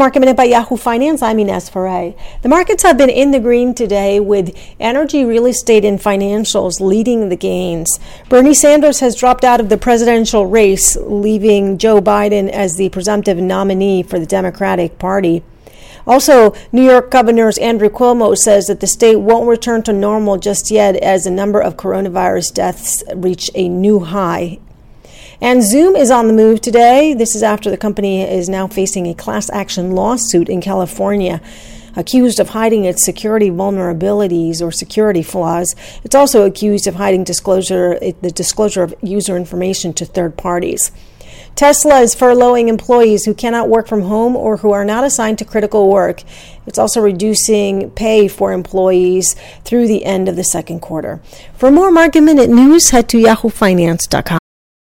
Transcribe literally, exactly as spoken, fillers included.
Market Minute by Yahoo Finance. I'm Ines Foray. The markets have been in the green today with energy, real estate, and financials leading the gains. Bernie Sanders has dropped out of the presidential race, leaving Joe Biden as the presumptive nominee for the Democratic Party. Also, New York Governor Andrew Cuomo says that the state won't return to normal just yet as the number of coronavirus deaths reach a new high. And Zoom is on the move today. This is after the company is now facing a class action lawsuit in California, accused of hiding its security vulnerabilities or security flaws. It's also accused of hiding disclosure, the disclosure of user information to third parties. Tesla is furloughing employees who cannot work from home or who are not assigned to critical work. It's also reducing pay for employees through the end of the second quarter. For more Market Minute news, head to yahoo finance dot com.